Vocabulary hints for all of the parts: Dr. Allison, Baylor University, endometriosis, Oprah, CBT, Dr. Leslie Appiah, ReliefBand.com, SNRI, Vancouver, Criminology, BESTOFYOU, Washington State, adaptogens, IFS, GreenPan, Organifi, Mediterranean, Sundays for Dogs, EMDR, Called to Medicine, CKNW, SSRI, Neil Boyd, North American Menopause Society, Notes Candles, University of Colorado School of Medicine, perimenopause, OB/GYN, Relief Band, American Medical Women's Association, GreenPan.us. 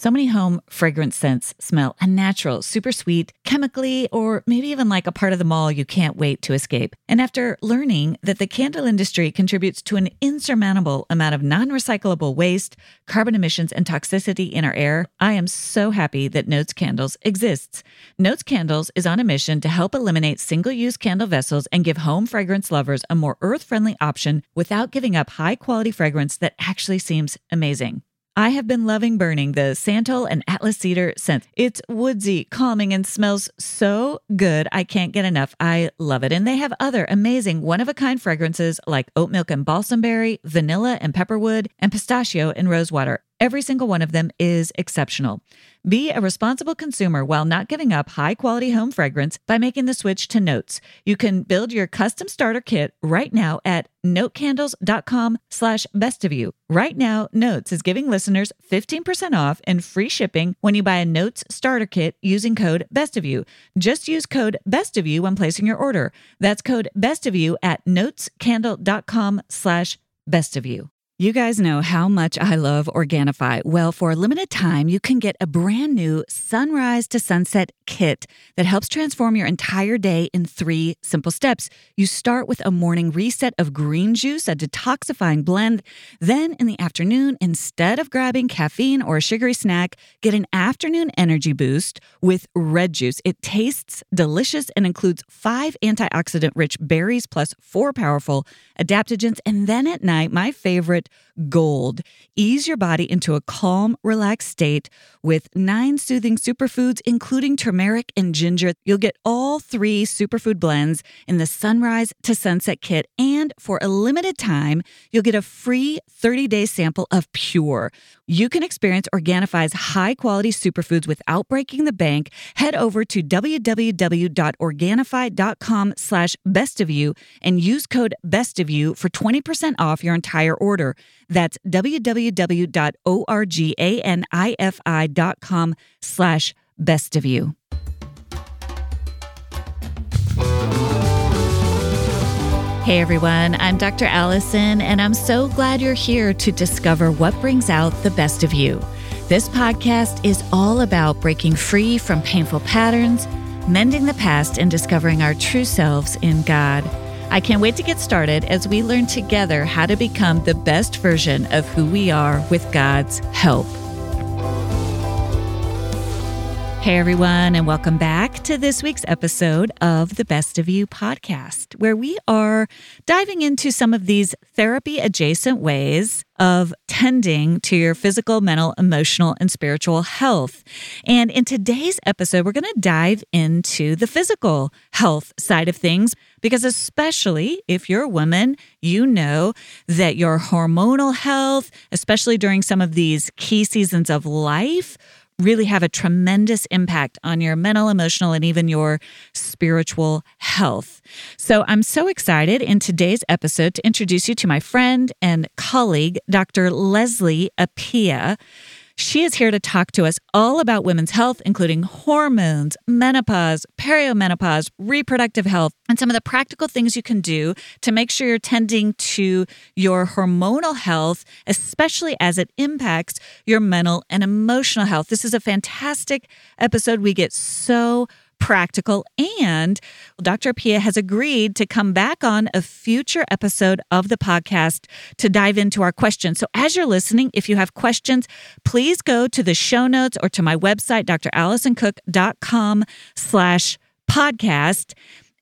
So many home fragrance scents smell unnatural, super sweet, chemically, or maybe even like a part of the mall you can't wait to escape. And after learning that the candle industry contributes to an insurmountable amount of non-recyclable waste, carbon emissions, and toxicity in our air, I am so happy that Notes Candles exists. Notes Candles is on a mission to help eliminate single-use candle vessels and give home fragrance lovers a more earth-friendly option without giving up high-quality fragrance that actually seems amazing. I have been loving burning the Santal and Atlas Cedar scent. It's woodsy, calming, and smells so good. I can't get enough. I love it. And they have other amazing one-of-a-kind fragrances like oat milk and balsamberry, vanilla and pepperwood, and pistachio and rosewater. Every single one of them is exceptional. Be a responsible consumer while not giving up high-quality home fragrance by making the switch to Notes. You can build your custom starter kit right now at notecandles.com/bestofyou. Right now, Notes is giving listeners 15% off and free shipping when you buy a Notes starter kit using code bestofyou. Just use code bestofyou when placing your order. That's code bestofyou at notescandle.com/bestofyou. You guys know how much I love Organifi. Well, for a limited time, you can get a brand new sunrise to sunset kit that helps transform your entire day in 3 simple steps. You start with a morning reset of green juice, a detoxifying blend. Then in the afternoon, instead of grabbing caffeine or a sugary snack, get an afternoon energy boost with red juice. It tastes delicious and includes 5 antioxidant-rich berries plus 4 powerful adaptogens. And then at night, my favorite, gold. Ease your body into a calm, relaxed state with 9 soothing superfoods, including turmeric and ginger. You'll get all 3 superfood blends in the Sunrise to Sunset Kit. And for a limited time, you'll get a free 30-day sample of Pure. You can experience Organifi's high-quality superfoods without breaking the bank. Head over to www.organifi.com/bestofyou and use code bestofyou for 20% off your entire order. That's www.organifi.com/bestofyou. Hey everyone, I'm Dr. Allison, and I'm so glad you're here to discover what brings out the best of you. This podcast is all about breaking free from painful patterns, mending the past, and discovering our true selves in God. I can't wait to get started as we learn together how to become the best version of who we are with God's help. Hey everyone, and welcome back to this week's episode of the Best of You podcast, where we are diving into some of these therapy-adjacent ways of tending to your physical, mental, emotional, and spiritual health. And in today's episode, we're going to dive into the physical health side of things, because especially if you're a woman, you know that your hormonal health, especially during some of these key seasons of life, really have a tremendous impact on your mental, emotional, and even your spiritual health. So I'm so excited in today's episode to introduce you to my friend and colleague, Dr. Leslie Appiah. She is here to talk to us all about women's health, including hormones, menopause, perimenopause, reproductive health, and some of the practical things you can do to make sure you're tending to your hormonal health, especially as it impacts your mental and emotional health. This is a fantastic episode. We get so practical, and Dr. Appiah has agreed to come back on a future episode of the podcast to dive into our questions. So as you're listening, if you have questions, please go to the show notes or to my website, drallisoncook.com/podcast,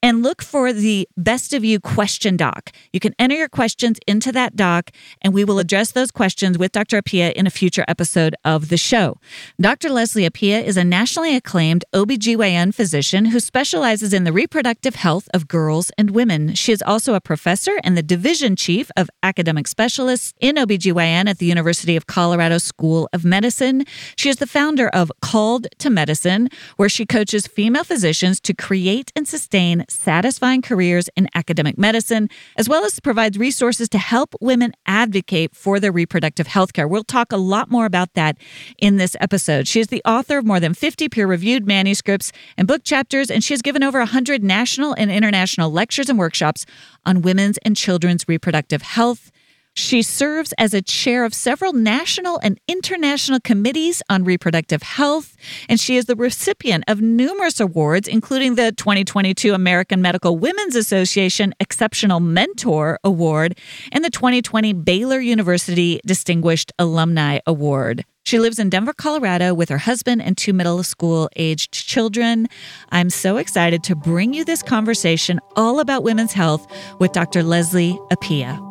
and look for the Best of You question doc. You can enter your questions into that doc, and we will address those questions with Dr. Appiah in a future episode of the show. Dr. Leslie Appiah is a nationally acclaimed OB/GYN physician who specializes in the reproductive health of girls and women. She is also a professor and the division chief of academic specialists in OB/GYN at the University of Colorado School of Medicine. She is the founder of Called to Medicine, where she coaches female physicians to create and sustain satisfying careers in academic medicine, as well as provides resources to help women advocate for their reproductive health care. We'll talk a lot more about that in this episode. She is the author of more than 50 peer-reviewed manuscripts and book chapters, and she has given over 100 national and international lectures and workshops on women's and children's reproductive health. She serves as a chair of several national and international committees on reproductive health, and she is the recipient of numerous awards, including the 2022 American Medical Women's Association Exceptional Mentor Award and the 2020 Baylor University Distinguished Alumni Award. She lives in Denver, Colorado with her husband and two middle school-aged children. I'm so excited to bring you this conversation all about women's health with Dr. Leslie Appiah.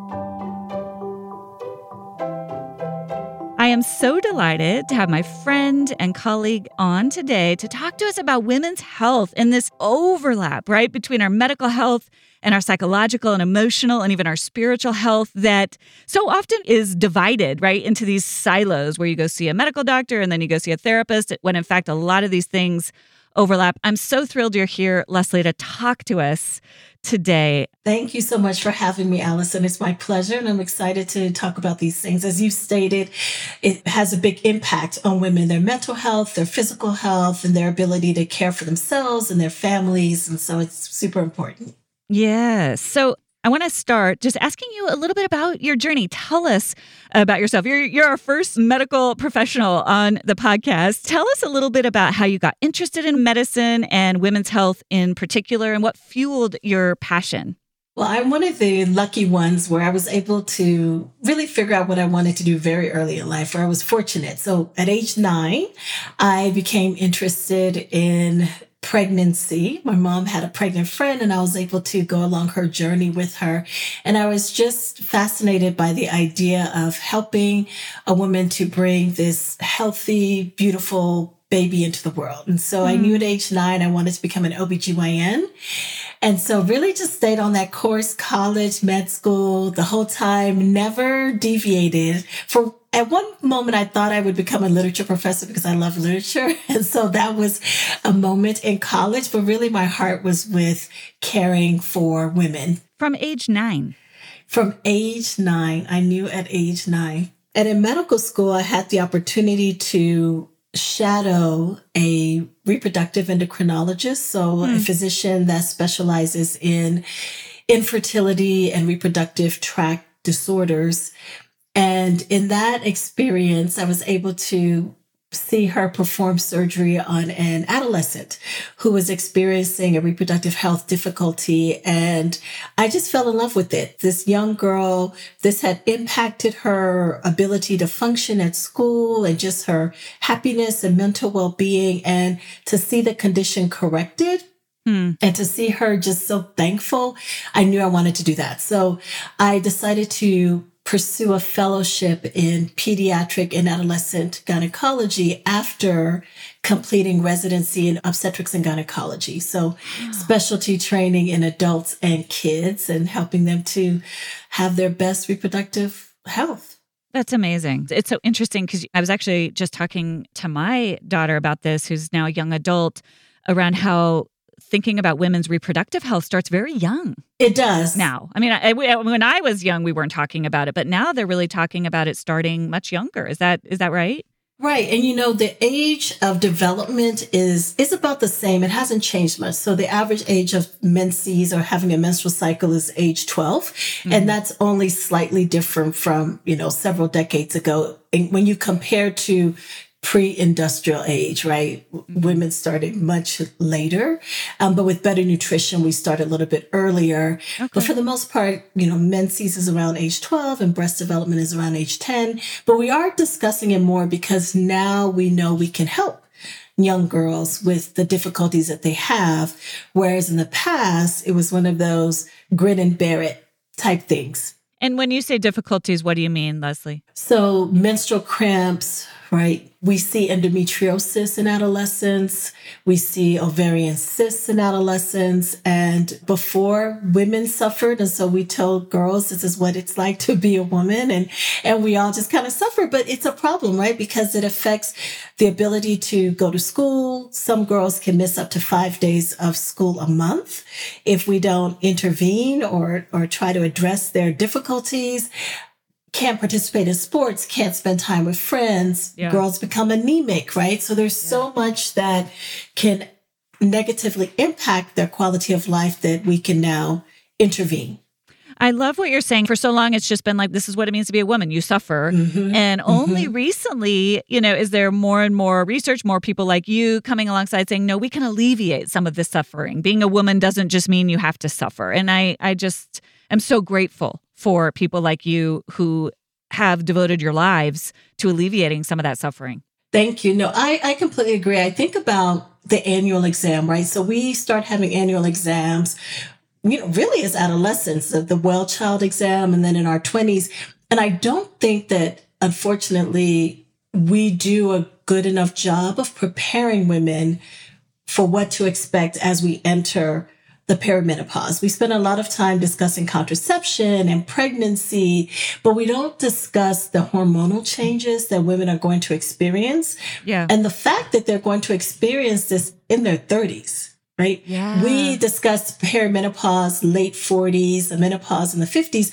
I am so delighted to have my friend and colleague on today to talk to us about women's health and this overlap, right, between our medical health and our psychological and emotional and even our spiritual health that so often is divided, right, into these silos where you go see a medical doctor and then you go see a therapist, when in fact a lot of these things overlap. I'm so thrilled you're here, Leslie, to talk to us today. Thank you so much for having me, Allison. It's my pleasure, and I'm excited to talk about these things. As you stated, it has a big impact on women, their mental health, their physical health, and their ability to care for themselves and their families. And so it's super important. Yes. So I want to start just asking you a little bit about your journey. Tell us about yourself. You're our first medical professional on the podcast. Tell us a little bit about how you got interested in medicine and women's health in particular, and what fueled your passion. Well, I'm one of the lucky ones where I was able to really figure out what I wanted to do very early in life, where I was fortunate. So at age 9, I became interested in pregnancy. My mom had a pregnant friend, and I was able to go along her journey with her. And I was just fascinated by the idea of helping a woman to bring this healthy, beautiful baby into the world. And so I knew at age 9, I wanted to become an OB/GYN. And so really just stayed on that course, college, med school, the whole time, never deviated. At one moment, I thought I would become a literature professor because I love literature. And so that was a moment in college. But really, my heart was with caring for women. From age 9. I knew at age 9. And in medical school, I had the opportunity to shadow a reproductive endocrinologist, so a physician that specializes in infertility and reproductive tract disorders. And in that experience, I was able to see her perform surgery on an adolescent who was experiencing a reproductive health difficulty. And I just fell in love with it. This young girl, this had impacted her ability to function at school and just her happiness and mental well-being. And to see the condition corrected, and to see her just so thankful, I knew I wanted to do that. So I decided to pursue a fellowship in pediatric and adolescent gynecology after completing residency in obstetrics and gynecology. So specialty training in adults and kids and helping them to have their best reproductive health. That's amazing. It's so interesting because I was actually just talking to my daughter about this, who's now a young adult, around how thinking about women's reproductive health starts very young. It does. Now. I mean, when I was young, we weren't talking about it, but now they're really talking about it starting much younger. Is that right? Right. And, you know, the age of development is about the same. It hasn't changed much. So the average age of menses or having a menstrual cycle is age 12. Mm-hmm. And that's only slightly different from, you know, several decades ago. And when you compare to pre-industrial age, right? Women started much later, but with better nutrition, we start a little bit earlier. Okay. But for the most part, you know, menses is around age 12 and breast development is around age 10. But we are discussing it more because now we know we can help young girls with the difficulties that they have. Whereas in the past, it was one of those grit and bear it type things. And when you say difficulties, what do you mean, Leslie? So menstrual cramps, right? We see endometriosis in adolescence. We see ovarian cysts in adolescence. And before, women suffered. And so we told girls, this is what it's like to be a woman. And we all just kind of suffer. But it's a problem, right? Because it affects the ability to go to school. Some girls can miss up to 5 days of school a month if we don't intervene or try to address their difficulties. Can't participate in sports, can't spend time with friends, girls become anemic, right? So there's so much that can negatively impact their quality of life that we can now intervene. I love what you're saying. For so long, it's just been like, this is what it means to be a woman. You suffer. Mm-hmm. And only recently, you know, is there more and more research, more people like you coming alongside saying, no, we can alleviate some of this suffering. Being a woman doesn't just mean you have to suffer. And I just am so grateful for people like you who have devoted your lives to alleviating some of that suffering. Thank you. No, I completely agree. I think about the annual exam, right? So we start having annual exams, you know, really as adolescents, the well child exam, and then in our 20s. And I don't think that, unfortunately, we do a good enough job of preparing women for what to expect as we enter the perimenopause. We spend a lot of time discussing contraception and pregnancy, but we don't discuss the hormonal changes that women are going to experience. Yeah. And the fact that they're going to experience this in their 30s, right? Yeah. We discussed perimenopause, late 40s, the menopause in the 50s,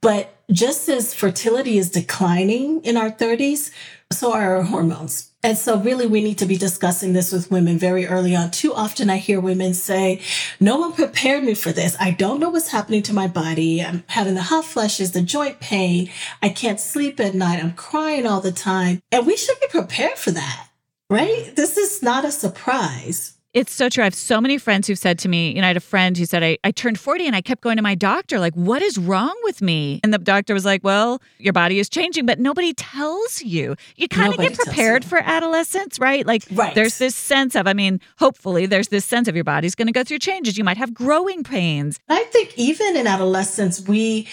but just as fertility is declining in our 30s, so are our hormones. And so really, we need to be discussing this with women very early on. Too often I hear women say, no one prepared me for this. I don't know what's happening to my body. I'm having the hot flashes, the joint pain. I can't sleep at night. I'm crying all the time. And we should be prepared for that, right? This is not a surprise. It's so true. I have so many friends who've said to me, you know, I had a friend who said, I turned 40 and I kept going to my doctor, like, what is wrong with me? And the doctor was like, well, your body is changing, but nobody tells you. You kind of get prepared for adolescence, right? Like, right. There's this sense of, I mean, hopefully there's this sense of your body's going to go through changes. You might have growing pains. I think even in adolescence, we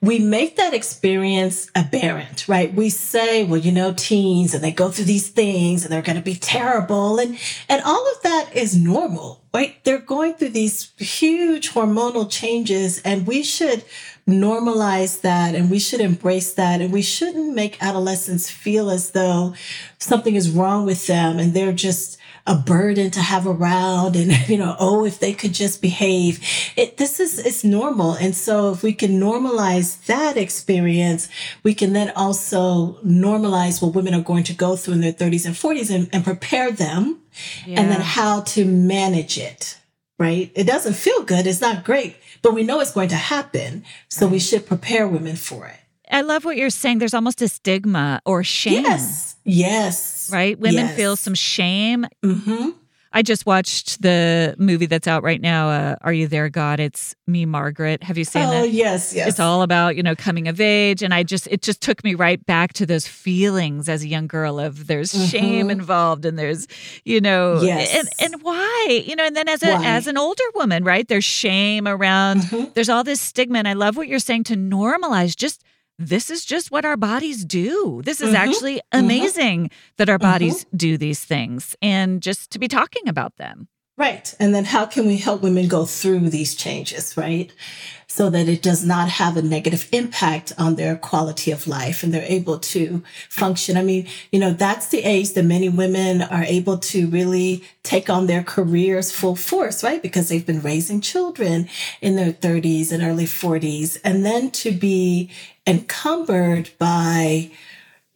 make that experience aberrant, right? We say, well, you know, teens, and they go through these things and they're going to be terrible. And all of that is normal, right? They're going through these huge hormonal changes, and we should normalize that, and we should embrace that. And we shouldn't make adolescents feel as though something is wrong with them and they're just a burden to have around, and, you know, oh, if they could just behave. It's normal. And so if we can normalize that experience, we can then also normalize what women are going to go through in their 30s and 40s and prepare them, yeah, and then how to manage it, right? It doesn't feel good. It's not great, but we know it's going to happen. So we should prepare women for it. I love what you're saying. There's almost a stigma or shame. Yes. Right? Women feel some shame. Mm-hmm. I just watched the movie that's out right now, Are You There, God? It's Me, Margaret. Have you seen that? Oh, yes. It's all about, you know, coming of age. And it just took me right back to those feelings as a young girl of there's shame involved, and there's, you know, and why? You know, and then as an older woman, right, there's shame around, there's all this stigma. And I love what you're saying to normalize just, this is just what our bodies do. This is actually amazing that our bodies do these things, and just to be talking about them. Right. And then how can we help women go through these changes, right? So that it does not have a negative impact on their quality of life and they're able to function. I mean, you know, that's the age that many women are able to really take on their careers full force, right? Because they've been raising children in their 30s and early 40s. And then to be encumbered by,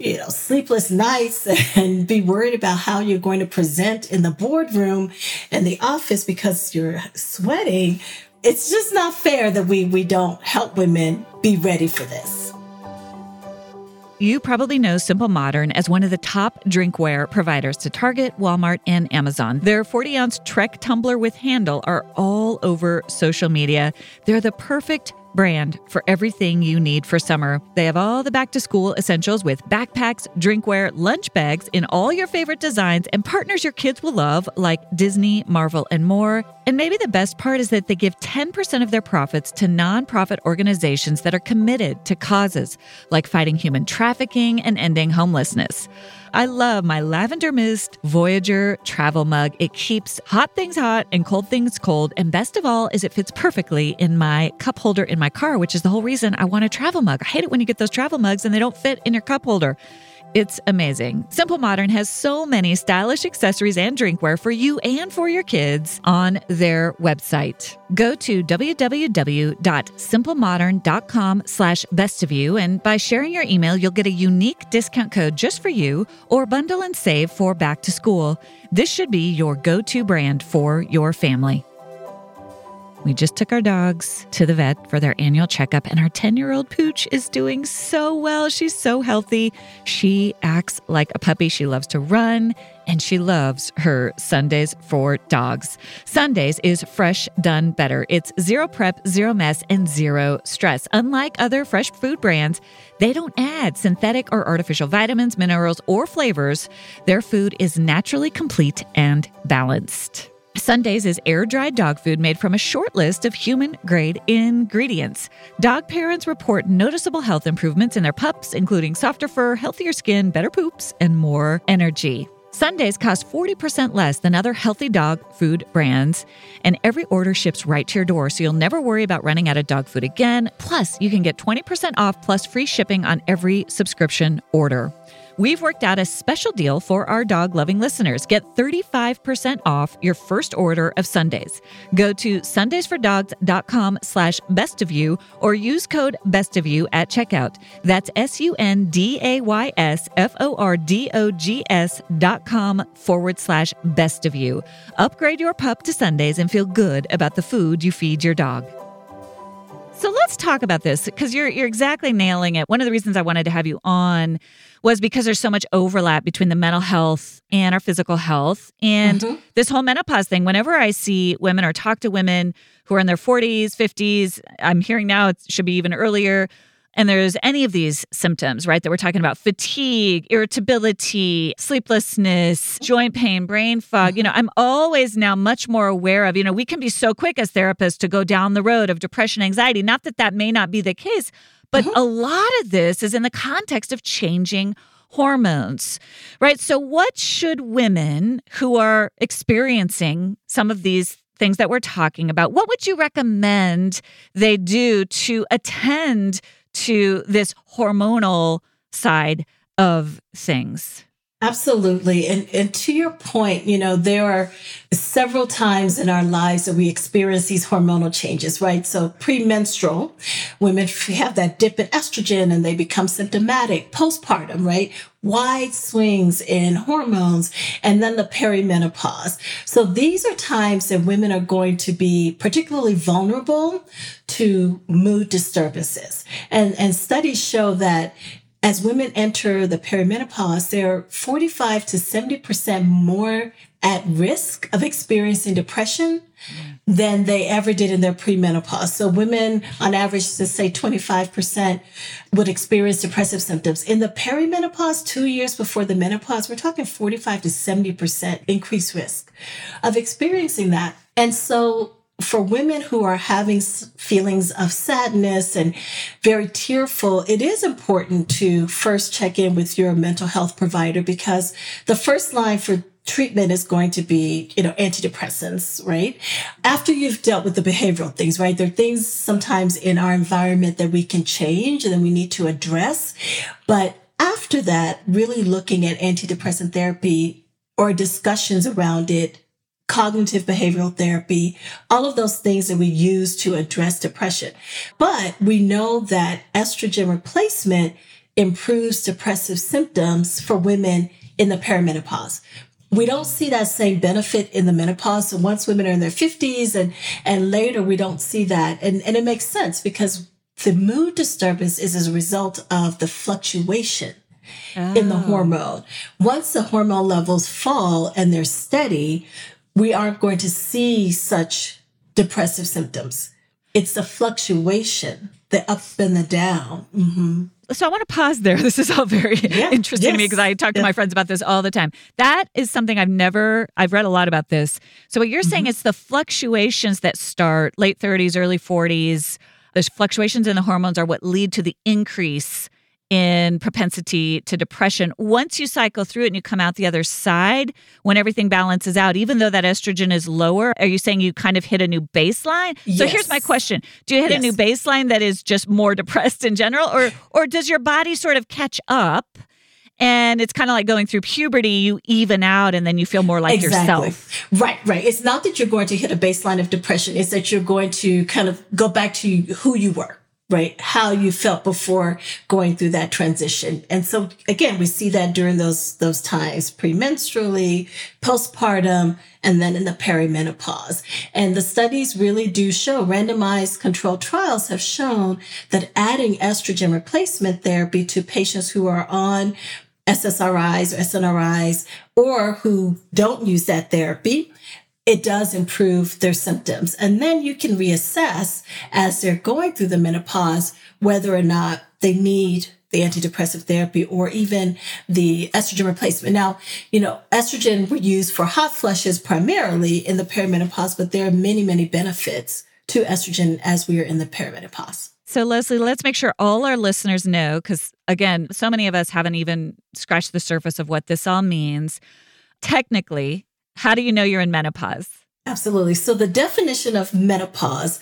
you know, sleepless nights and be worried about how you're going to present in the boardroom and the office because you're sweating. It's just not fair that we don't help women be ready for this. You probably know Simple Modern as one of the top drinkware providers to Target, Walmart, and Amazon. Their 40-ounce Trek tumbler with handle are all over social media. They're the perfect brand for everything you need for summer. They have all the back-to-school essentials with backpacks, drinkware, lunch bags in all your favorite designs, and partners your kids will love like Disney, Marvel, and more. And maybe the best part is that they give 10% of their profits to nonprofit organizations that are committed to causes like fighting human trafficking and ending homelessness. I love my Lavender Mist Voyager travel mug. It keeps hot things hot and cold things cold. And best of all is it fits perfectly in my cup holder in my car, which is the whole reason I want a travel mug. I hate it when you get those travel mugs and they don't fit in your cup holder. It's amazing. Simple Modern has so many stylish accessories and drinkware for you and for your kids on their website. Go to www.simplemodern.com/bestofyou. And by sharing your email, you'll get a unique discount code just for you, or bundle and save for back to school. This should be your go-to brand for your family. We just took our dogs to the vet for their annual checkup, and our 10-year-old Pooch is doing so well. She's so healthy. She acts like a puppy. She loves to run, and she loves her Sundays for Dogs. Sundays is fresh, done better. It's zero prep, zero mess, and zero stress. Unlike other fresh food brands, they don't add synthetic or artificial vitamins, minerals, or flavors. Their food is naturally complete and balanced. Sundays is air-dried dog food made from a short list of human-grade ingredients. Dog parents report noticeable health improvements in their pups, including softer fur, healthier skin, better poops, and more energy. Sundays cost 40% less than other healthy dog food brands, and every order ships right to your door, so you'll never worry about running out of dog food again. Plus, you can get 20% off plus free shipping on every subscription order. We've worked out a special deal for our dog-loving listeners. Get 35% off your first order of Sundays. Go to SundaysForDogs.com/bestofyou or use code bestofyou at checkout. that's SundaysForDogs.com/bestofyou. Upgrade your pup to Sundays and feel good about the food you feed your dog. So let's talk about this, because you're exactly nailing it. One of the reasons I wanted to have you on was because there's so much overlap between the mental health and our physical health. And this whole menopause thing, whenever I see women or talk to women who are in their 40s, 50s, I'm hearing now it should be even earlier, and there's any of these symptoms, right, that we're talking about: fatigue, irritability, sleeplessness, joint pain, brain fog. You know, I'm always now much more aware of, you know, we can be so quick as therapists to go down the road of depression, anxiety. Not that that may not be the case, but a lot of this is in the context of changing hormones, right? So what should women who are experiencing some of these things that we're talking about, what would you recommend they do to attend to this hormonal side of things? Absolutely. And to your point, you know, there are several times in our lives that we experience these hormonal changes, right? So premenstrual, women have that dip in estrogen and they become symptomatic. Postpartum, right? Wide swings in hormones, and then the perimenopause. So these are times that women are going to be particularly vulnerable to mood disturbances. And studies show that as women enter the perimenopause, they're 45 to 70% more at risk of experiencing depression than they ever did in their premenopause. So women, on average, to say 25% would experience depressive symptoms. In the perimenopause, 2 years before the menopause, we're talking 45 to 70% increased risk of experiencing that. And so for women who are having feelings of sadness and very tearful, it is important to first check in with your mental health provider, because the first line for treatment is going to be, you know, antidepressants, right? After you've dealt with the behavioral things, right? There are things sometimes in our environment that we can change and that we need to address. But after that, really looking at antidepressant therapy or discussions around it, cognitive behavioral therapy, all of those things that we use to address depression. But we know that estrogen replacement improves depressive symptoms for women in the perimenopause. We don't see that same benefit in the menopause. So once women are in their 50s and later, we don't see that. And it makes sense, because the mood disturbance is as a result of the fluctuation in the hormone. Once the hormone levels fall and they're steady, we aren't going to see such depressive symptoms. It's the fluctuation, the up and the down. So I want to pause there. This is all very interesting to me, because I talk to my friends about this all the time. That is something I've read a lot about this. So what you're saying is the fluctuations that start late 30s, early 40s, those fluctuations in the hormones are what lead to the increase in propensity to depression. Once you cycle through it and you come out the other side, when everything balances out, even though that estrogen is lower, are you saying you kind of hit a new baseline? Yes. So here's my question. Do you hit a new baseline that is just more depressed in general, or does your body sort of catch up? And it's kind of like going through puberty, you even out and then you feel more like yourself. Right. It's not that you're going to hit a baseline of depression. It's that you're going to kind of go back to who you were. right, how you felt before going through that transition. And so, again, we see that during those times, premenstrually, postpartum, and then in the perimenopause. And the studies really do show, randomized controlled trials have shown that adding estrogen replacement therapy to patients who are on SSRIs or SNRIs or who don't use that therapy, it does improve their symptoms. And then you can reassess as they're going through the menopause whether or not they need the antidepressive therapy or even the estrogen replacement. Now, you know, estrogen were used for hot flushes primarily in the perimenopause, but there are many, many benefits to estrogen as we are in the perimenopause. So, Leslie, let's make sure all our listeners know, because, again, so many of us haven't even scratched the surface of what this all means. Technically, how do you know you're in menopause? Absolutely. So the definition of menopause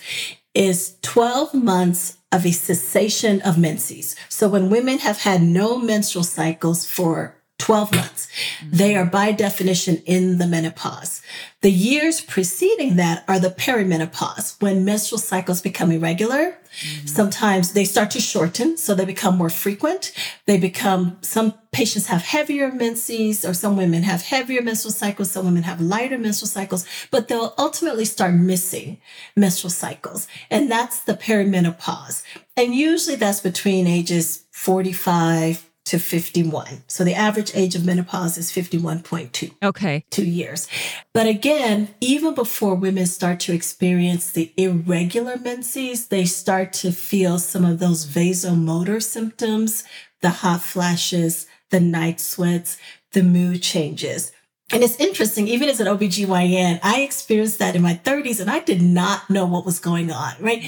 is 12 months of a cessation of menses. So when women have had no menstrual cycles for 12 months, they are by definition in the menopause. The years preceding that are the perimenopause, when menstrual cycles become irregular. Sometimes they start to shorten, so they become more frequent. They become, some patients have heavier menses, or some women have heavier menstrual cycles, some women have lighter menstrual cycles, but they'll ultimately start missing menstrual cycles. And that's the perimenopause. And usually that's between ages 45 to 51. So the average age of menopause is 51.2. Okay. 2 years. But again, even before women start to experience the irregular menses, they start to feel some of those vasomotor symptoms, the hot flashes, the night sweats, the mood changes. And it's interesting, even as an OB/GYN, I experienced that in my 30s and I did not know what was going on, right?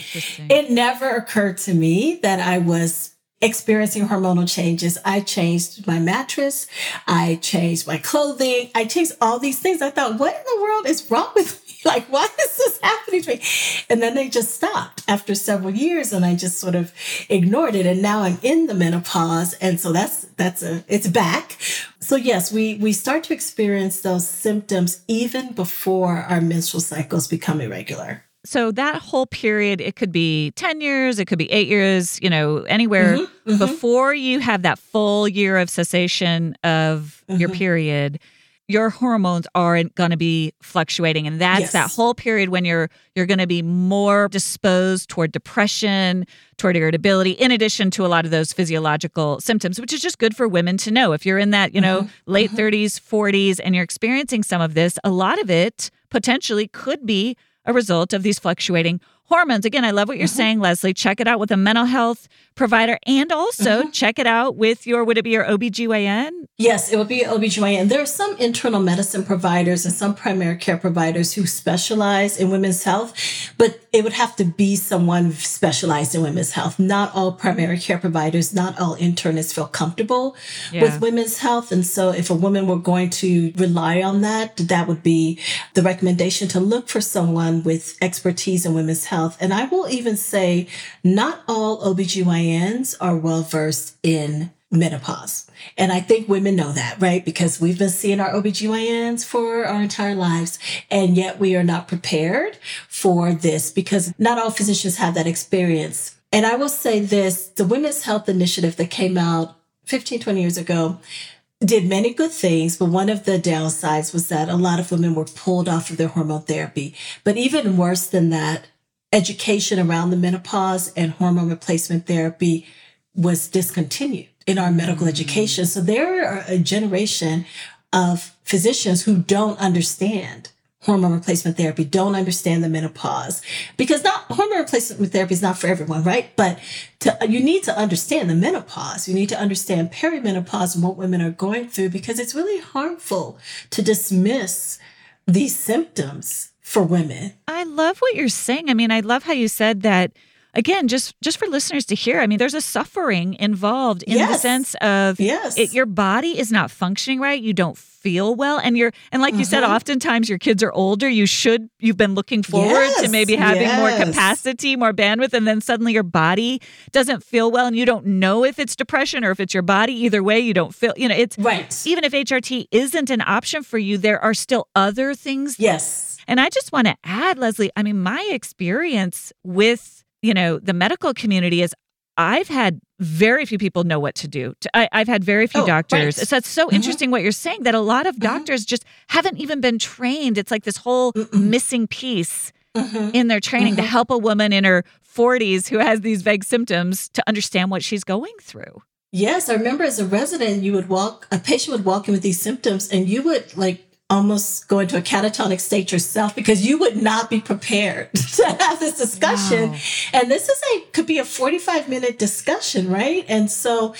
It never occurred to me that I was experiencing hormonal changes. I changed my mattress. I changed my clothing. I changed all these things. I thought, what in the world is wrong with me? Like, why is this happening to me? And then they just stopped after several years and I just sort of ignored it. And now I'm in the menopause. And so it's back. So yes, we start to experience those symptoms even before our menstrual cycles become irregular. So that whole period, it could be 10 years, it could be 8 years, you know, anywhere before you have that full year of cessation of your period, your hormones are going to be fluctuating. And that's that whole period when you're going to be more disposed toward depression, toward irritability, in addition to a lot of those physiological symptoms, which is just good for women to know. If you're in that, you know, late 30s, 40s, and you're experiencing some of this, a lot of it potentially could be a result of these fluctuating hormones. Again, I love what you're saying, Leslie. Check it out with a mental health provider and also check it out with would it be your OB/GYN? Yes, it would be OB/GYN. There are some internal medicine providers and some primary care providers who specialize in women's health, but it would have to be someone specialized in women's health. Not all primary care providers, not all internists feel comfortable with women's health. And so if a woman were going to rely on that, that would be the recommendation to look for someone with expertise in women's health. And I will even say not all OB/GYNs are well-versed in menopause. And I think women know that, right? Because we've been seeing our OB/GYNs for our entire lives. And yet we are not prepared for this because not all physicians have that experience. And I will say this, the Women's Health Initiative that came out 15, 20 years ago did many good things, but one of the downsides was that a lot of women were pulled off of their hormone therapy. But even worse than that, education around the menopause and hormone replacement therapy was discontinued in our medical education. So there are a generation of physicians who don't understand hormone replacement therapy, don't understand the menopause, because hormone replacement therapy is not for everyone, right? But you need to understand the menopause. You need to understand perimenopause and what women are going through, because it's really harmful to dismiss these symptoms for women. I love what you're saying. I mean, I love how you said that, again, just for listeners to hear. I mean, there's a suffering involved in the sense of your body is not functioning right. You don't feel well. And like you said, oftentimes your kids are older. You've been looking forward to maybe having more capacity, more bandwidth, and then suddenly your body doesn't feel well and you don't know if it's depression or if it's your body. Either way, you don't feel, you know, it's even if HRT isn't an option for you, there are still other things. Yes. And I just want to add, Leslie, I mean, my experience with you know, the medical community is I've had very few people know what to do. I've had very few doctors. Right. So it's so interesting what you're saying, that a lot of doctors just haven't even been trained. It's like this whole missing piece in their training to help a woman in her 40s who has these vague symptoms to understand what she's going through. Yes. I remember as a resident, a patient would walk in with these symptoms and you would almost go into a catatonic state yourself because you would not be prepared to have this discussion. Wow. And this could be a 45-minute discussion, right? And so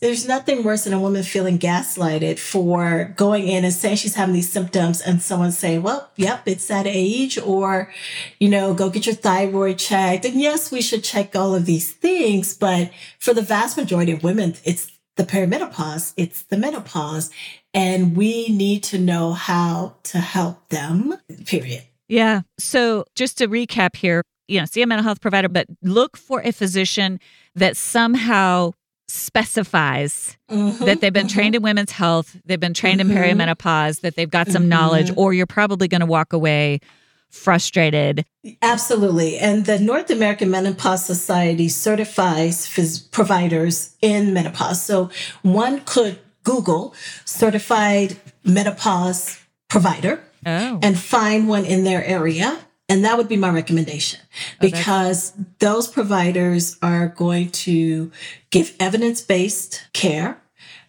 there's nothing worse than a woman feeling gaslighted for going in and saying she's having these symptoms and someone saying, well, yep, it's that age, or, go get your thyroid checked. And yes, we should check all of these things, but for the vast majority of women, it's the perimenopause, it's the menopause. And we need to know how to help them, period. Yeah. So just to recap here, see a mental health provider, but look for a physician that somehow specifies that they've been trained in women's health, they've been trained in perimenopause, that they've got some knowledge, or you're probably going to walk away frustrated. Absolutely. And the North American Menopause Society certifies providers in menopause. So one could Google certified menopause provider and find one in their area. And that would be my recommendation, because those providers are going to give evidence-based care.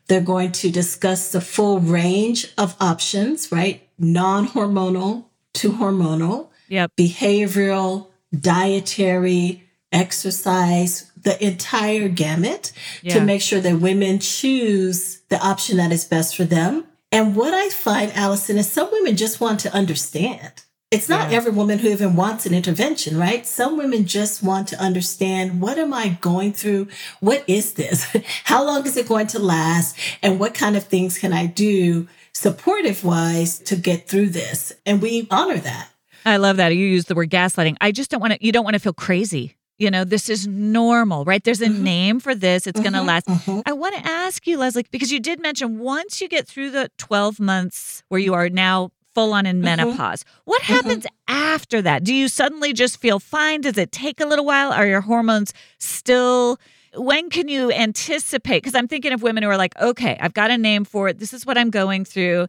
They're going to discuss the full range of options, right? Non-hormonal to hormonal, behavioral, dietary, exercise, the entire gamut to make sure that women choose the option that is best for them. And what I find, Allison, is some women just want to understand. It's not every woman who even wants an intervention, right? Some women just want to understand, what am I going through? What is this? How long is it going to last? And what kind of things can I do supportive-wise to get through this? And we honor that. I love that. You used the word gaslighting. I just you don't want to feel crazy. This is normal, right? There's a name for this. It's going to last. I want to ask you, Leslie, because you did mention once you get through the 12 months where you are now full on in menopause, what happens after that? Do you suddenly just feel fine? Does it take a little while? Are your hormones still... When can you anticipate? Because I'm thinking of women who are like, okay, I've got a name for it. This is what I'm going through.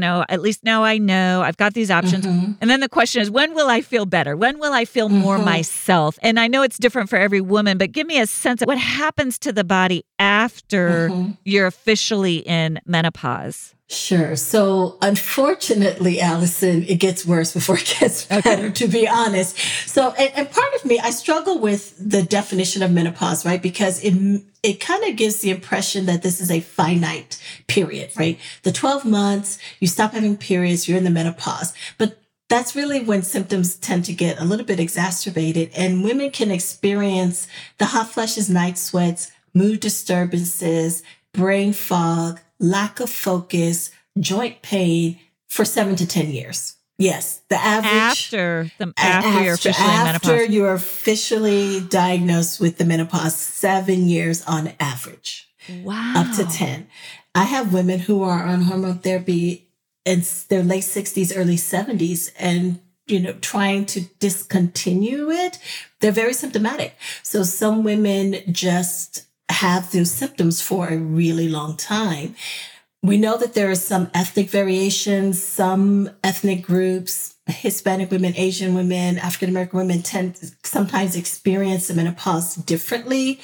At least now I know I've got these options. And then the question is, when will I feel better? When will I feel more myself? And I know it's different for every woman, but give me a sense of what happens to the body after you're officially in menopause. Sure. So unfortunately, Allison, it gets worse before it gets better, to be honest. So, and part of me, I struggle with the definition of menopause, right? Because it kind of gives the impression that this is a finite period, right? The 12 months, you stop having periods, you're in the menopause. But that's really when symptoms tend to get a little bit exacerbated, and women can experience the hot flashes, night sweats, mood disturbances, brain fog, lack of focus, joint pain for 7 to 10 years. Yes, the average after you're officially in menopause. After you're officially diagnosed with the menopause, 7 years on average. Wow, up to 10. I have women who are on hormone therapy in their late 60s, early 70s, and trying to discontinue it. They're very symptomatic. So some women just have those symptoms for a really long time. We know that there are some ethnic variations, some ethnic groups, Hispanic women, Asian women, African-American women tend to sometimes experience the menopause differently.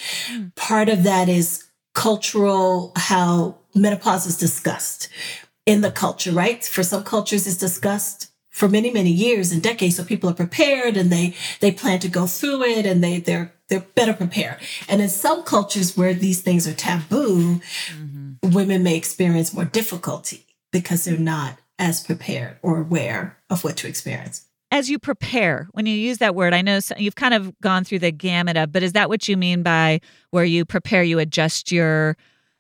Part of that is cultural, how menopause is discussed in the culture, right? For some cultures, it's discussed for many, many years and decades. So people are prepared and they plan to go through it and they're better prepared. And in some cultures where these things are taboo, women may experience more difficulty because they're not as prepared or aware of what to experience. As you prepare, when you use that word, I know you've kind of gone through the gamut of, but is that what you mean by where you prepare, you adjust your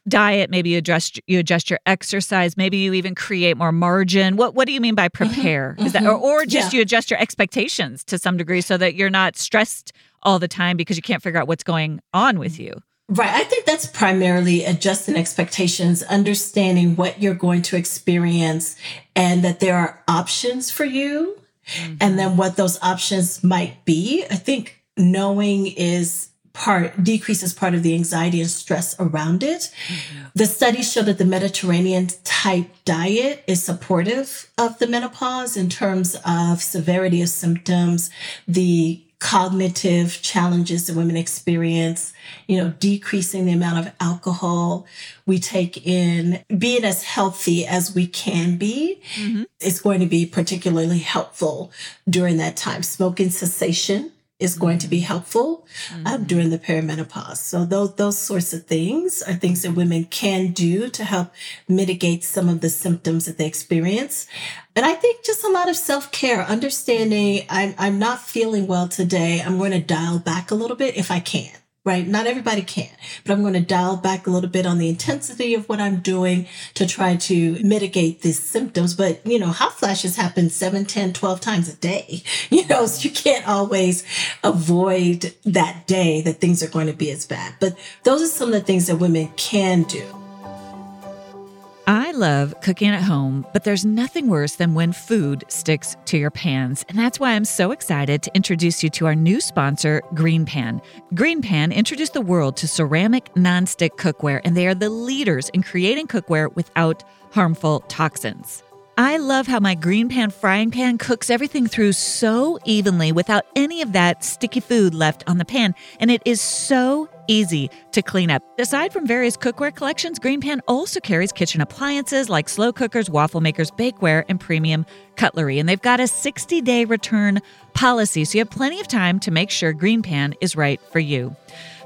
diet, maybe you adjust your exercise, maybe you even create more margin? What do you mean by prepare? Is that or just you adjust your expectations to some degree so that you're not stressed all the time because you can't figure out what's going on with you? Right. I think that's primarily adjusting expectations, understanding what you're going to experience and that there are options for you and then what those options might be. I think knowing is decreases part of the anxiety and stress around it. Mm-hmm. The studies show that the Mediterranean type diet is supportive of the menopause in terms of severity of symptoms, the cognitive challenges that women experience, you know, decreasing the amount of alcohol we take in, being as healthy as we can be, mm-hmm. is going to be particularly helpful during that time. Smoking cessation is going to be helpful during the perimenopause. So those sorts of things are things that women can do to help mitigate some of the symptoms that they experience. And I think just a lot of self-care, understanding I'm not feeling well today. I'm going to dial back a little bit if I can, right? Not everybody can, but I'm going to dial back a little bit on the intensity of what I'm doing to try to mitigate these symptoms. But, you know, hot flashes happen 7, 10, 12 times a day, you know, so you can't always avoid that day that things are going to be as bad. But those are some of the things that women can do. I love cooking at home, but there's nothing worse than when food sticks to your pans. And that's why I'm so excited to introduce you to our new sponsor, GreenPan. GreenPan introduced the world to ceramic nonstick cookware, and they are the leaders in creating cookware without harmful toxins. I love how my GreenPan frying pan cooks everything through so evenly without any of that sticky food left on the pan, and it is so easy to clean up. Aside from various cookware collections, GreenPan also carries kitchen appliances like slow cookers, waffle makers, bakeware, and premium cutlery. And they've got a 60-day return policy, so you have plenty of time to make sure GreenPan is right for you.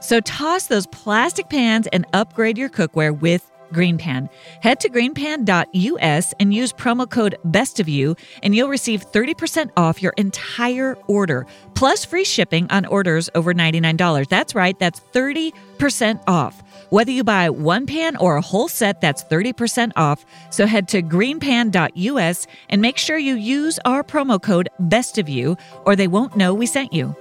So toss those plastic pans and upgrade your cookware with GreenPan. Head to greenpan.us and use promo code BESTOFYOU, and you'll receive 30% off your entire order, plus free shipping on orders over $99. That's right, that's 30% off. Whether you buy one pan or a whole set, that's 30% off. So head to greenpan.us and make sure you use our promo code BESTOFYOU, or they won't know we sent you.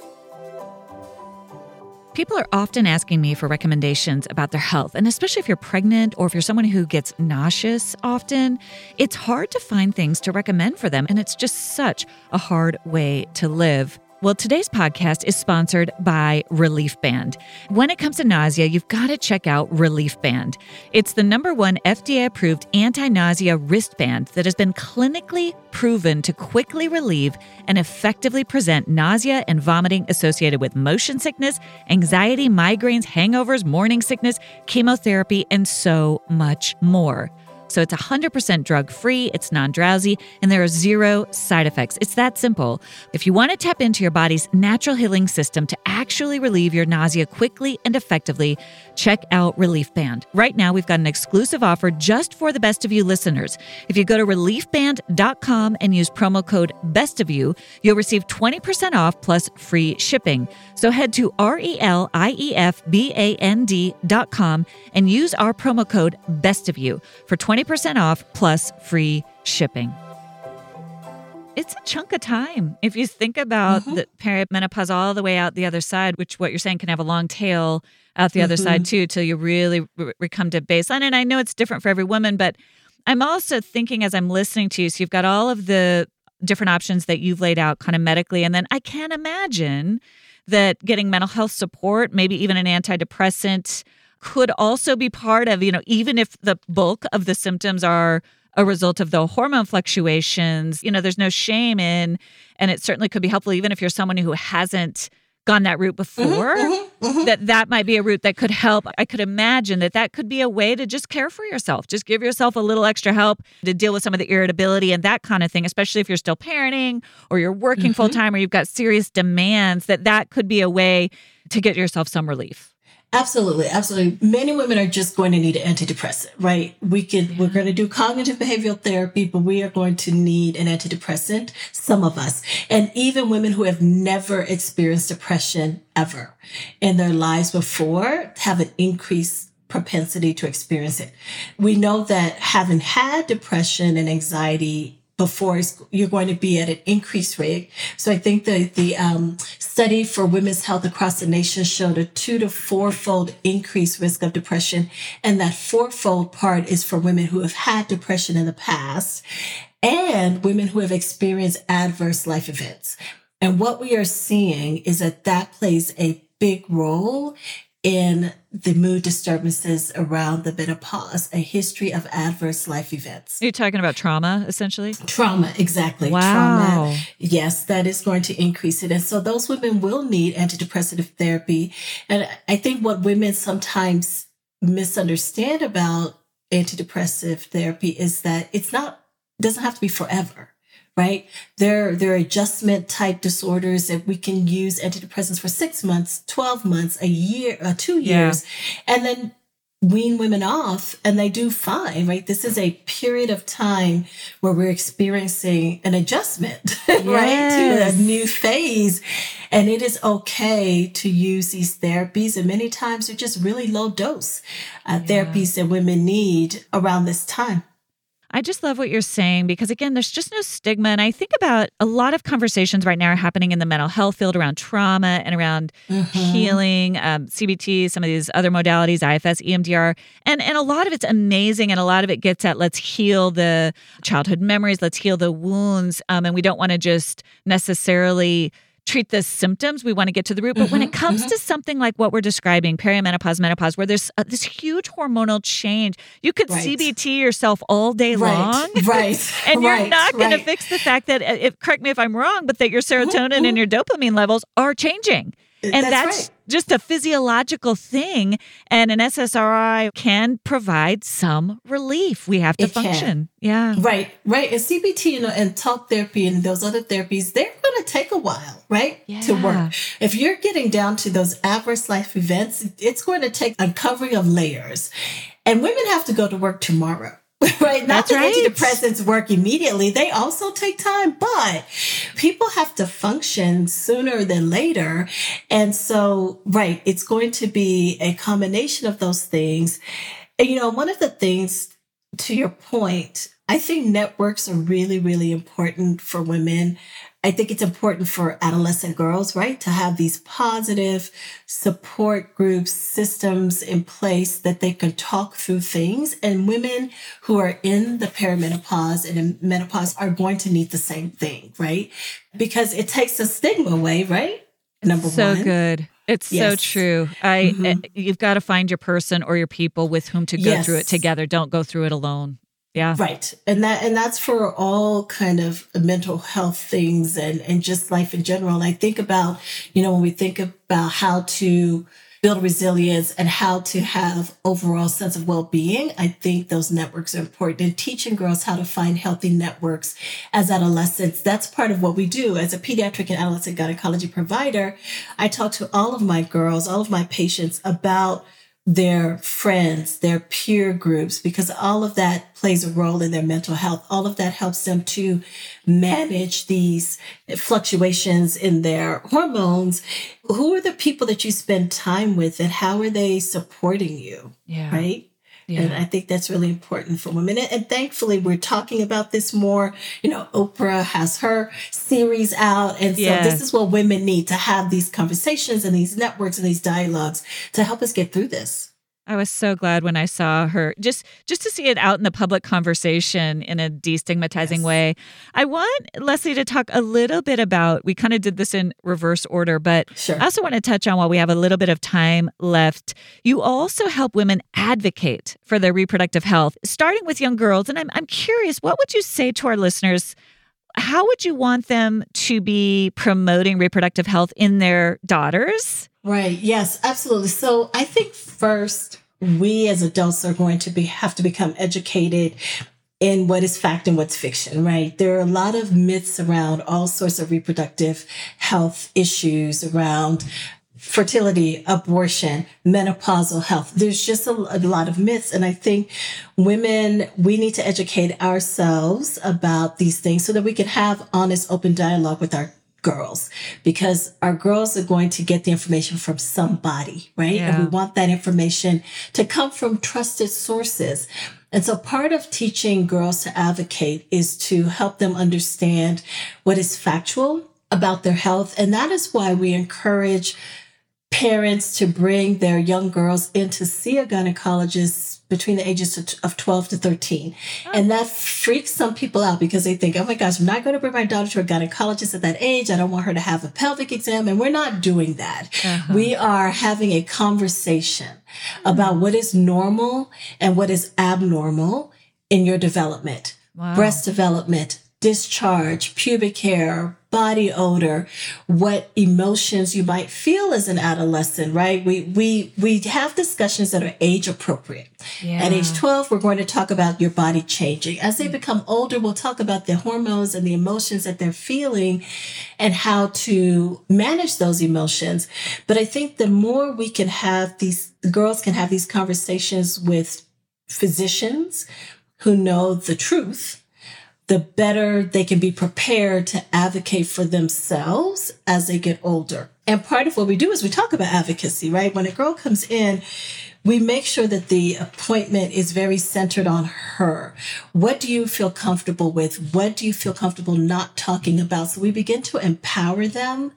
People are often asking me for recommendations about their health, and especially if you're pregnant or if you're someone who gets nauseous often, it's hard to find things to recommend for them, and it's just such a hard way to live. Well, today's podcast is sponsored by Relief Band. When it comes to nausea, you've got to check out Relief Band. It's the #1 FDA-approved anti-nausea wristband that has been clinically proven to quickly relieve and effectively present nausea and vomiting associated with motion sickness, anxiety, migraines, hangovers, morning sickness, chemotherapy, and so much more. So it's 100% drug-free, it's non-drowsy, and there are 0 side effects. It's that simple. If you want to tap into your body's natural healing system to actually relieve your nausea quickly and effectively, check out Relief Band. Right now, we've got an exclusive offer just for the Best of You listeners. If you go to ReliefBand.com and use promo code BESTOFYOU, you'll receive 20% off plus free shipping. So head to ReliefBand.com and use our promo code BESTOFYOU for 20% off plus free shipping. It's a chunk of time. If you think about the perimenopause all the way out the other side, which what you're saying can have a long tail out the other side too, till you really come to baseline. And I know it's different for every woman, but I'm also thinking as I'm listening to you, so you've got all of the different options that you've laid out kind of medically. And then I can imagine that getting mental health support, maybe even an antidepressant, could also be part of, you know, even if the bulk of the symptoms are a result of the hormone fluctuations, you know, there's no shame in, and it certainly could be helpful even if you're someone who hasn't gone that route before, that might be a route that could help. I could imagine that could be a way to just care for yourself, just give yourself a little extra help to deal with some of the irritability and that kind of thing, especially if you're still parenting or you're working full time or you've got serious demands, that could be a way to get yourself some relief. Absolutely. Absolutely. Men and women are just going to need an antidepressant, right? We're going to do cognitive behavioral therapy, but we are going to need an antidepressant, some of us, and even women who have never experienced depression ever in their lives before have an increased propensity to experience it. We know that having had depression and anxiety before, you're going to be at an increased rate. So I think the study for women's health across the nation showed a 2 to 4-fold increased risk of depression. And that 4-fold part is for women who have had depression in the past and women who have experienced adverse life events. And what we are seeing is that that plays a big role in the mood disturbances around the menopause, a history of adverse life events. Are you talking about trauma, essentially? Trauma, exactly. Wow. Trauma, yes, that is going to increase it. And so those women will need antidepressive therapy. And I think what women sometimes misunderstand about antidepressive therapy is that it's not, doesn't have to be forever. Right? There are adjustment type disorders that we can use antidepressants for 6 months, 12 months, a year, 2 years, and then wean women off and they do fine, right? This is a period of time where we're experiencing an adjustment, right? To a new phase. And it is okay to use these therapies. And many times they're just really low dose therapies that women need around this time. I just love what you're saying because, again, there's just no stigma. And I think about a lot of conversations right now are happening in the mental health field around trauma and around healing, CBT, some of these other modalities, IFS, EMDR. And a lot of it's amazing. And a lot of it gets at let's heal the childhood memories. Let's heal the wounds. And we don't want to just necessarily treat the symptoms. We want to get to the root. But when it comes to something like what we're describing, perimenopause, menopause, where there's this huge hormonal change, you could CBT yourself all day long. And you're not going to fix the fact that, correct me if I'm wrong, but that your serotonin and your dopamine levels are changing. And that's just a physiological thing. And an SSRI can provide some relief. We have to function. Yeah. Right. And CBT and talk therapy and those other therapies, they're going to take a while, right? Yeah. To work. If you're getting down to those adverse life events, it's going to take uncovering of layers. And women have to go to work tomorrow. Right? Not that antidepressants work immediately. They also take time, but people have to function sooner than later. And so, it's going to be a combination of those things. And, one of the things, to your point, I think networks are really, really important for women. I think it's important for adolescent girls, right, to have these positive support groups, systems in place that they can talk through things. And women who are in the perimenopause and in menopause are going to need the same thing, right? Because it takes the stigma away, right? Number one. So good. It's so true. You've got to find your person or your people with whom to go through it together. Don't go through it alone. Yeah. Right. And that's for all kind of mental health things and just life in general. I think about, when we think about how to build resilience and how to have overall sense of well-being, I think those networks are important. And teaching girls how to find healthy networks as adolescents, that's part of what we do. As a pediatric and adolescent gynecology provider, I talk to all of my girls, all of my patients about their friends, their peer groups, because all of that plays a role in their mental health. All of that helps them to manage these fluctuations in their hormones. Who are the people that you spend time with and how are they supporting you? Yeah. Right? Yeah. And I think that's really important for women. And thankfully, we're talking about this more. Oprah has her series out. And so this is what women need, to have these conversations and these networks and these dialogues to help us get through this. I was so glad when I saw her, just to see it out in the public conversation in a destigmatizing way. I want Leslie to talk a little bit about, we kind of did this in reverse order, but I also want to touch on, while we have a little bit of time left, you also help women advocate for their reproductive health, starting with young girls. And I'm curious, what would you say to our listeners? How would you want them to be promoting reproductive health in their daughters? Right. Yes, absolutely. So I think first, we as adults are going to have to become educated in what is fact and what's fiction, right? There are a lot of myths around all sorts of reproductive health issues around fertility, abortion, menopausal health. There's just a lot of myths. And I think women, we need to educate ourselves about these things so that we can have honest, open dialogue with our girls, because our girls are going to get the information from somebody, right? Yeah. And we want that information to come from trusted sources. And so part of teaching girls to advocate is to help them understand what is factual about their health. And that is why we encourage parents to bring their young girls in to see a gynecologist between the ages of 12 to 13. Oh. And that freaks some people out because they think, oh my gosh, I'm not going to bring my daughter to a gynecologist at that age. I don't want her to have a pelvic exam. And we're not doing that. Uh-huh. We are having a conversation about what is normal and what is abnormal in your development, breast development, discharge, pubic hair, body odor, what emotions you might feel as an adolescent, right? We have discussions that are age appropriate. Yeah. At age 12, we're going to talk about your body changing. As they become older, we'll talk about their hormones and the emotions that they're feeling and how to manage those emotions. But I think the more we can have these, the girls can have these conversations with physicians who know the truth, the better they can be prepared to advocate for themselves as they get older. And part of what we do is we talk about advocacy, right? When a girl comes in, we make sure that the appointment is very centered on her. What do you feel comfortable with? What do you feel comfortable not talking about? So we begin to empower them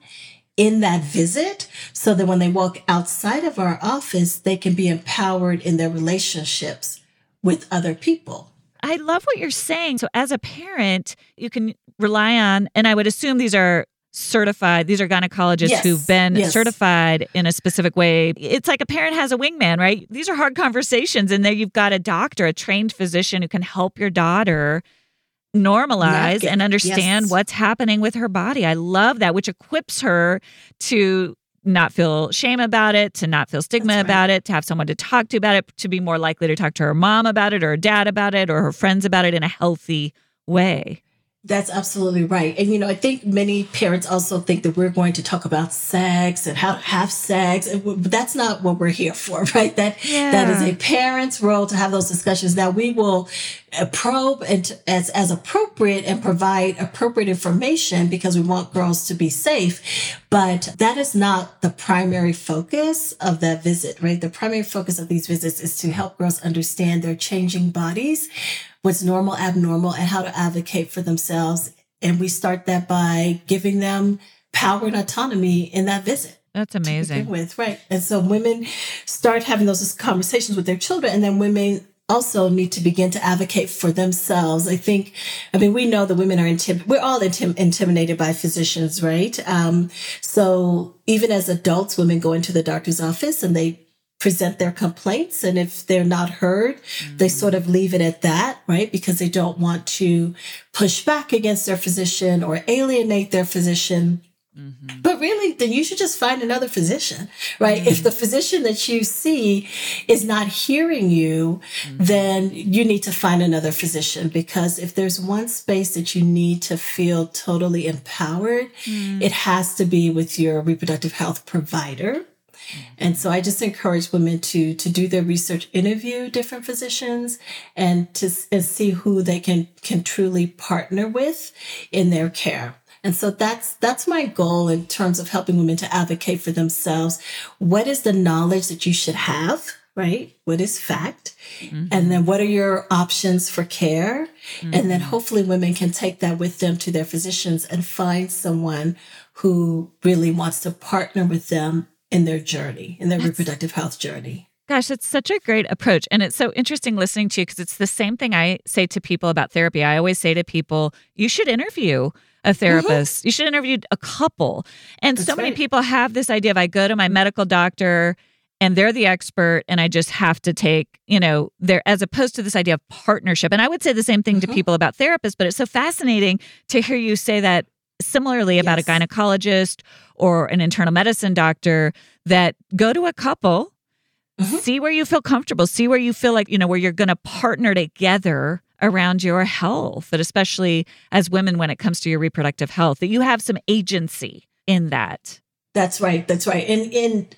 in that visit so that when they walk outside of our office, they can be empowered in their relationships with other people. I love what you're saying. So as a parent, you can rely on, and I would assume these are certified, these are gynecologists who've been certified in a specific way. It's like a parent has a wingman, right? These are hard conversations. And there you've got a doctor, a trained physician who can help your daughter normalize and understand what's happening with her body. I love that, which equips her to not feel shame about it, to not feel stigma about it, to have someone to talk to about it, to be more likely to talk to her mom about it or her dad about it or her friends about it in a healthy way. That's absolutely right. And, you know, I think many parents also think that we're going to talk about sex and how to have sex. But that's not what we're here for, right? That is a parent's role to have those discussions. Now, we will probe and as appropriate and provide appropriate information because we want girls to be safe. But that is not the primary focus of that visit, right? The primary focus of these visits is to help girls understand their changing bodies, what's normal, abnormal, and how to advocate for themselves. And we start that by giving them power and autonomy in that visit. That's amazing. To begin with, right. And so women start having those conversations with their children, and then women also need to begin to advocate for themselves. I mean, we know that women are intimidated by physicians, right? So even as adults, women go into the doctor's office and they present their complaints. And if they're not heard, they sort of leave it at that, right? Because they don't want to push back against their physician or alienate their physician. Mm-hmm. But really, then you should just find another physician, right? Mm-hmm. If the physician that you see is not hearing you, then you need to find another physician, because if there's one space that you need to feel totally empowered, it has to be with your reproductive health provider. And so I just encourage women to do their research, interview different physicians, and see who they can truly partner with in their care. And so that's my goal in terms of helping women to advocate for themselves. What is the knowledge that you should have, right? What is fact? Mm-hmm. And then what are your options for care? Mm-hmm. And then hopefully women can take that with them to their physicians and find someone who really wants to partner with them in their journey, in their reproductive health journey. Gosh, that's such a great approach. And it's so interesting listening to you, because it's the same thing I say to people about therapy. I always say to people, you should interview a therapist. Mm-hmm. You should interview a couple. And that's so many people have this idea of, I go to my medical doctor and they're the expert and I just have to take, as opposed to this idea of partnership. And I would say the same thing to people about therapists, but it's so fascinating to hear you say that similarly about a gynecologist or an internal medicine doctor, that go to a couple, see where you feel comfortable, see where you feel like, where you're going to partner together around your health, but especially as women when it comes to your reproductive health, that you have some agency in that. That's right. That's right. And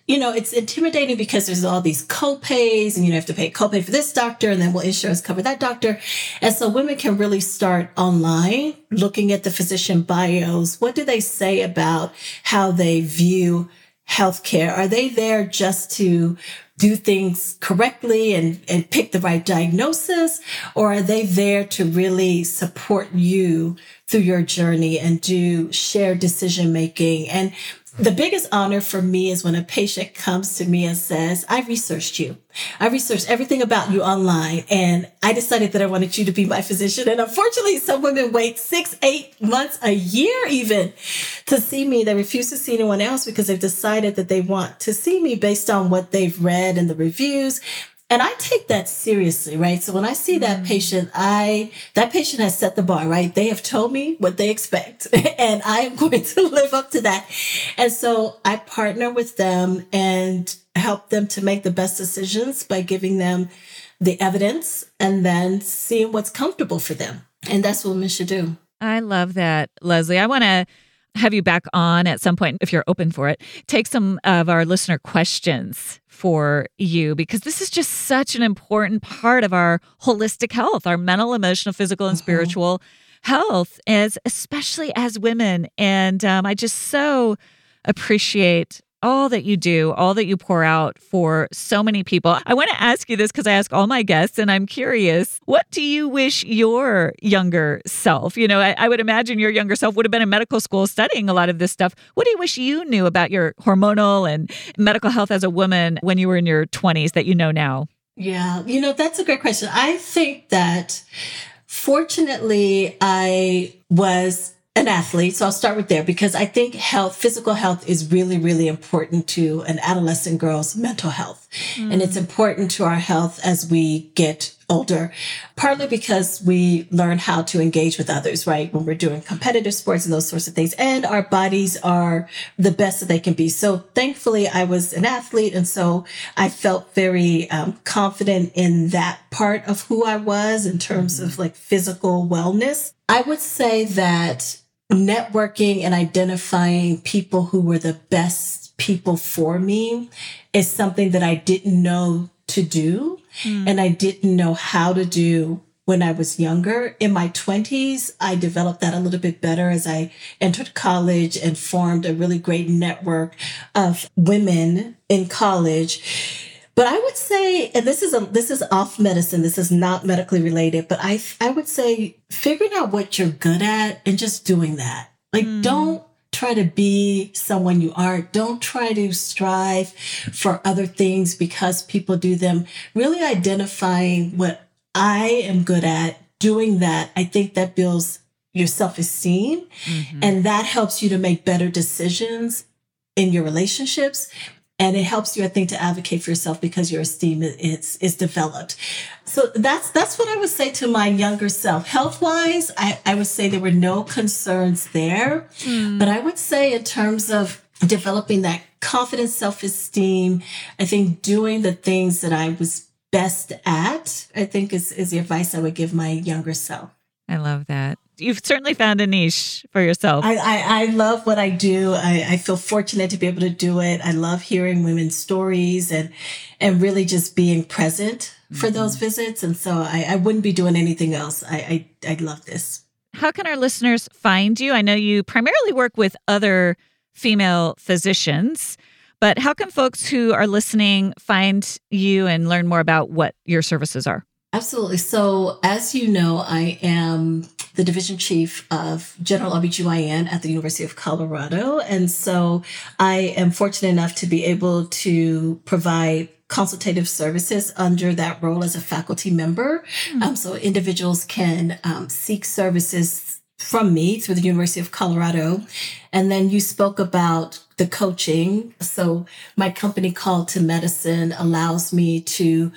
it's intimidating because there's all these co-pays and you have to pay copay for this doctor and then will insurance cover that doctor. And so women can really start online looking at the physician bios. What do they say about how they view healthcare? Are they there just to do things correctly and pick the right diagnosis? Or are they there to really support you through your journey and do shared decision making? And The biggest honor for me is when a patient comes to me and says, I researched you. I researched everything about you online, and I decided that I wanted you to be my physician. And unfortunately, some women wait 6, 8 months, a year even, to see me. They refuse to see anyone else because they've decided that they want to see me based on what they've read and the reviews. And I take that seriously, right? So when I see that patient, that patient has set the bar, right? They have told me what they expect, and I am going to live up to that. And so I partner with them and help them to make the best decisions by giving them the evidence and then seeing what's comfortable for them. And that's what women should do. I love that, Leslie. I want to have you back on at some point, if you're open for it. Take some of our listener questions for you, because this is just such an important part of our holistic health, our mental, emotional, physical, and spiritual health, as especially as women. And I just so appreciate all that you do, all that you pour out for so many people. I want to ask you this because I ask all my guests, and I'm curious, what do you wish your younger self, you know, I would imagine your younger self would have been in medical school studying a lot of this stuff. What do you wish you knew about your hormonal and medical health as a woman when you were in your 20s that you know now? Yeah, you know, that's a great question. I think that fortunately I was an athlete. So I'll start with there, because I think health, physical health, is really, really important to an adolescent girl's mental health. And it's important to our health as we get older, partly because we learn how to engage with others, right? When we're doing competitive sports and those sorts of things, and our bodies are the best that they can be. So thankfully I was an athlete. And so I felt very confident in that part of who I was in terms of like physical wellness. I would say that networking and identifying people who were the best people for me is something that I didn't know to do. And I didn't know how to do when I was younger. In my 20s, I developed that a little bit better as I entered college and formed a really great network of women in college. But I would say, and this is off medicine, this is not medically related, but I would say figuring out what you're good at and just doing that. Like, don't try to be someone you aren't. Don't try to strive for other things because people do them. Really identifying what I am good at, doing that, I think that builds your self-esteem, and that helps you to make better decisions in your relationships. And it helps you, I think, to advocate for yourself because your esteem is developed. So that's what I would say to my younger self. Health-wise, I would say there were no concerns there. But I would say in terms of developing that confident self-esteem, I think doing the things that I was best at, I think is the advice I would give my younger self. I love that. You've certainly found a niche for yourself. I love what I do. I feel fortunate to be able to do it. I love hearing women's stories and really just being present for those visits. And so I wouldn't be doing anything else. I love this. How can our listeners find you? I know you primarily work with other female physicians, but how can folks who are listening find you and learn more about what your services are? Absolutely. So as you know, I am the division chief of general OB/GYN at the University of Colorado. And so I am fortunate enough to be able to provide consultative services under that role as a faculty member. So individuals can seek services from me through the University of Colorado. And then you spoke about the coaching. So my company Called to Medicine allows me to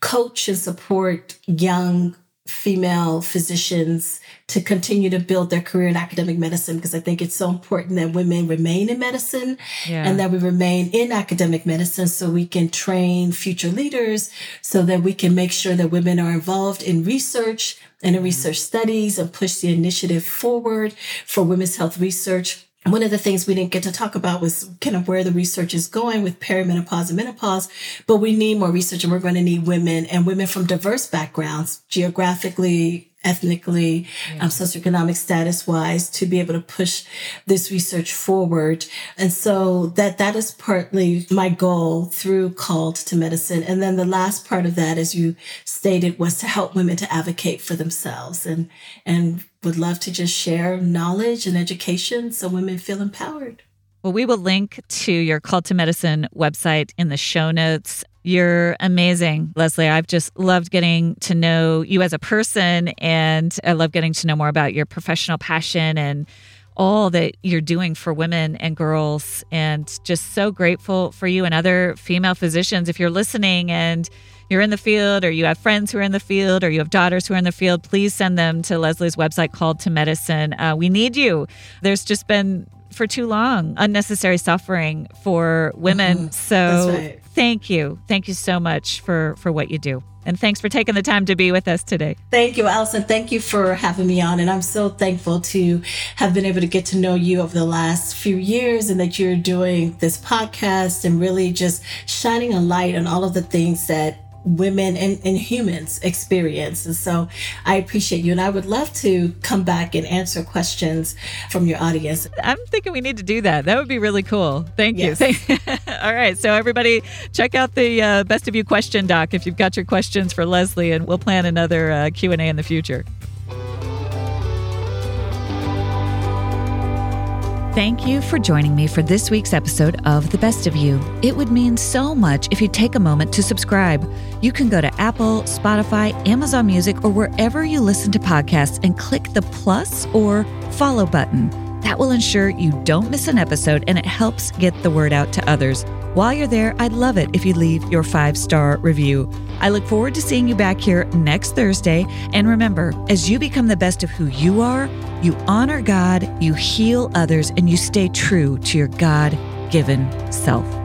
coach and support young female physicians to continue to build their career in academic medicine, because I think it's so important that women remain in medicine and that we remain in academic medicine so we can train future leaders, so that we can make sure that women are involved in research and in research studies and push the initiative forward for women's health research. One of the things we didn't get to talk about was kind of where the research is going with perimenopause and menopause, but we need more research, and we're going to need women, and women from diverse backgrounds, geographically, ethnically, socioeconomic status-wise, to be able to push this research forward. And so that is partly my goal through Called to Medicine. And then the last part of that, as you stated, was to help women to advocate for themselves, and would love to just share knowledge and education so women feel empowered. Well, we will link to your Called to Medicine website in the show notes. You're amazing, Leslie. I've just loved getting to know you as a person, and I love getting to know more about your professional passion and all that you're doing for women and girls, and just so grateful for you and other female physicians. If you're listening and you're in the field, or you have friends who are in the field, or you have daughters who are in the field, please send them to Leslie's website, Called to Medicine. We need you. There's just been, for too long, unnecessary suffering for women. Mm-hmm. So right. Thank you. Thank you so much for what you do. And thanks for taking the time to be with us today. Thank you, Allison. Thank you for having me on. And I'm so thankful to have been able to get to know you over the last few years, and that you're doing this podcast and really just shining a light on all of the things that women and humans experience. And so I appreciate you. And I would love to come back and answer questions from your audience. I'm thinking we need to do that. That would be really cool. Thank you. All right. So everybody, check out the Best of You question doc if you've got your questions for Leslie, and we'll plan another Q&A in the future. Thank you for joining me for this week's episode of The Best of You. It would mean so much if you take a moment to subscribe. You can go to Apple, Spotify, Amazon Music, or wherever you listen to podcasts and click the plus or follow button. That will ensure you don't miss an episode, and it helps get the word out to others. While you're there, I'd love it if you leave your 5-star review. I look forward to seeing you back here next Thursday. And remember, as you become the best of who you are, you honor God, you heal others, and you stay true to your God-given self.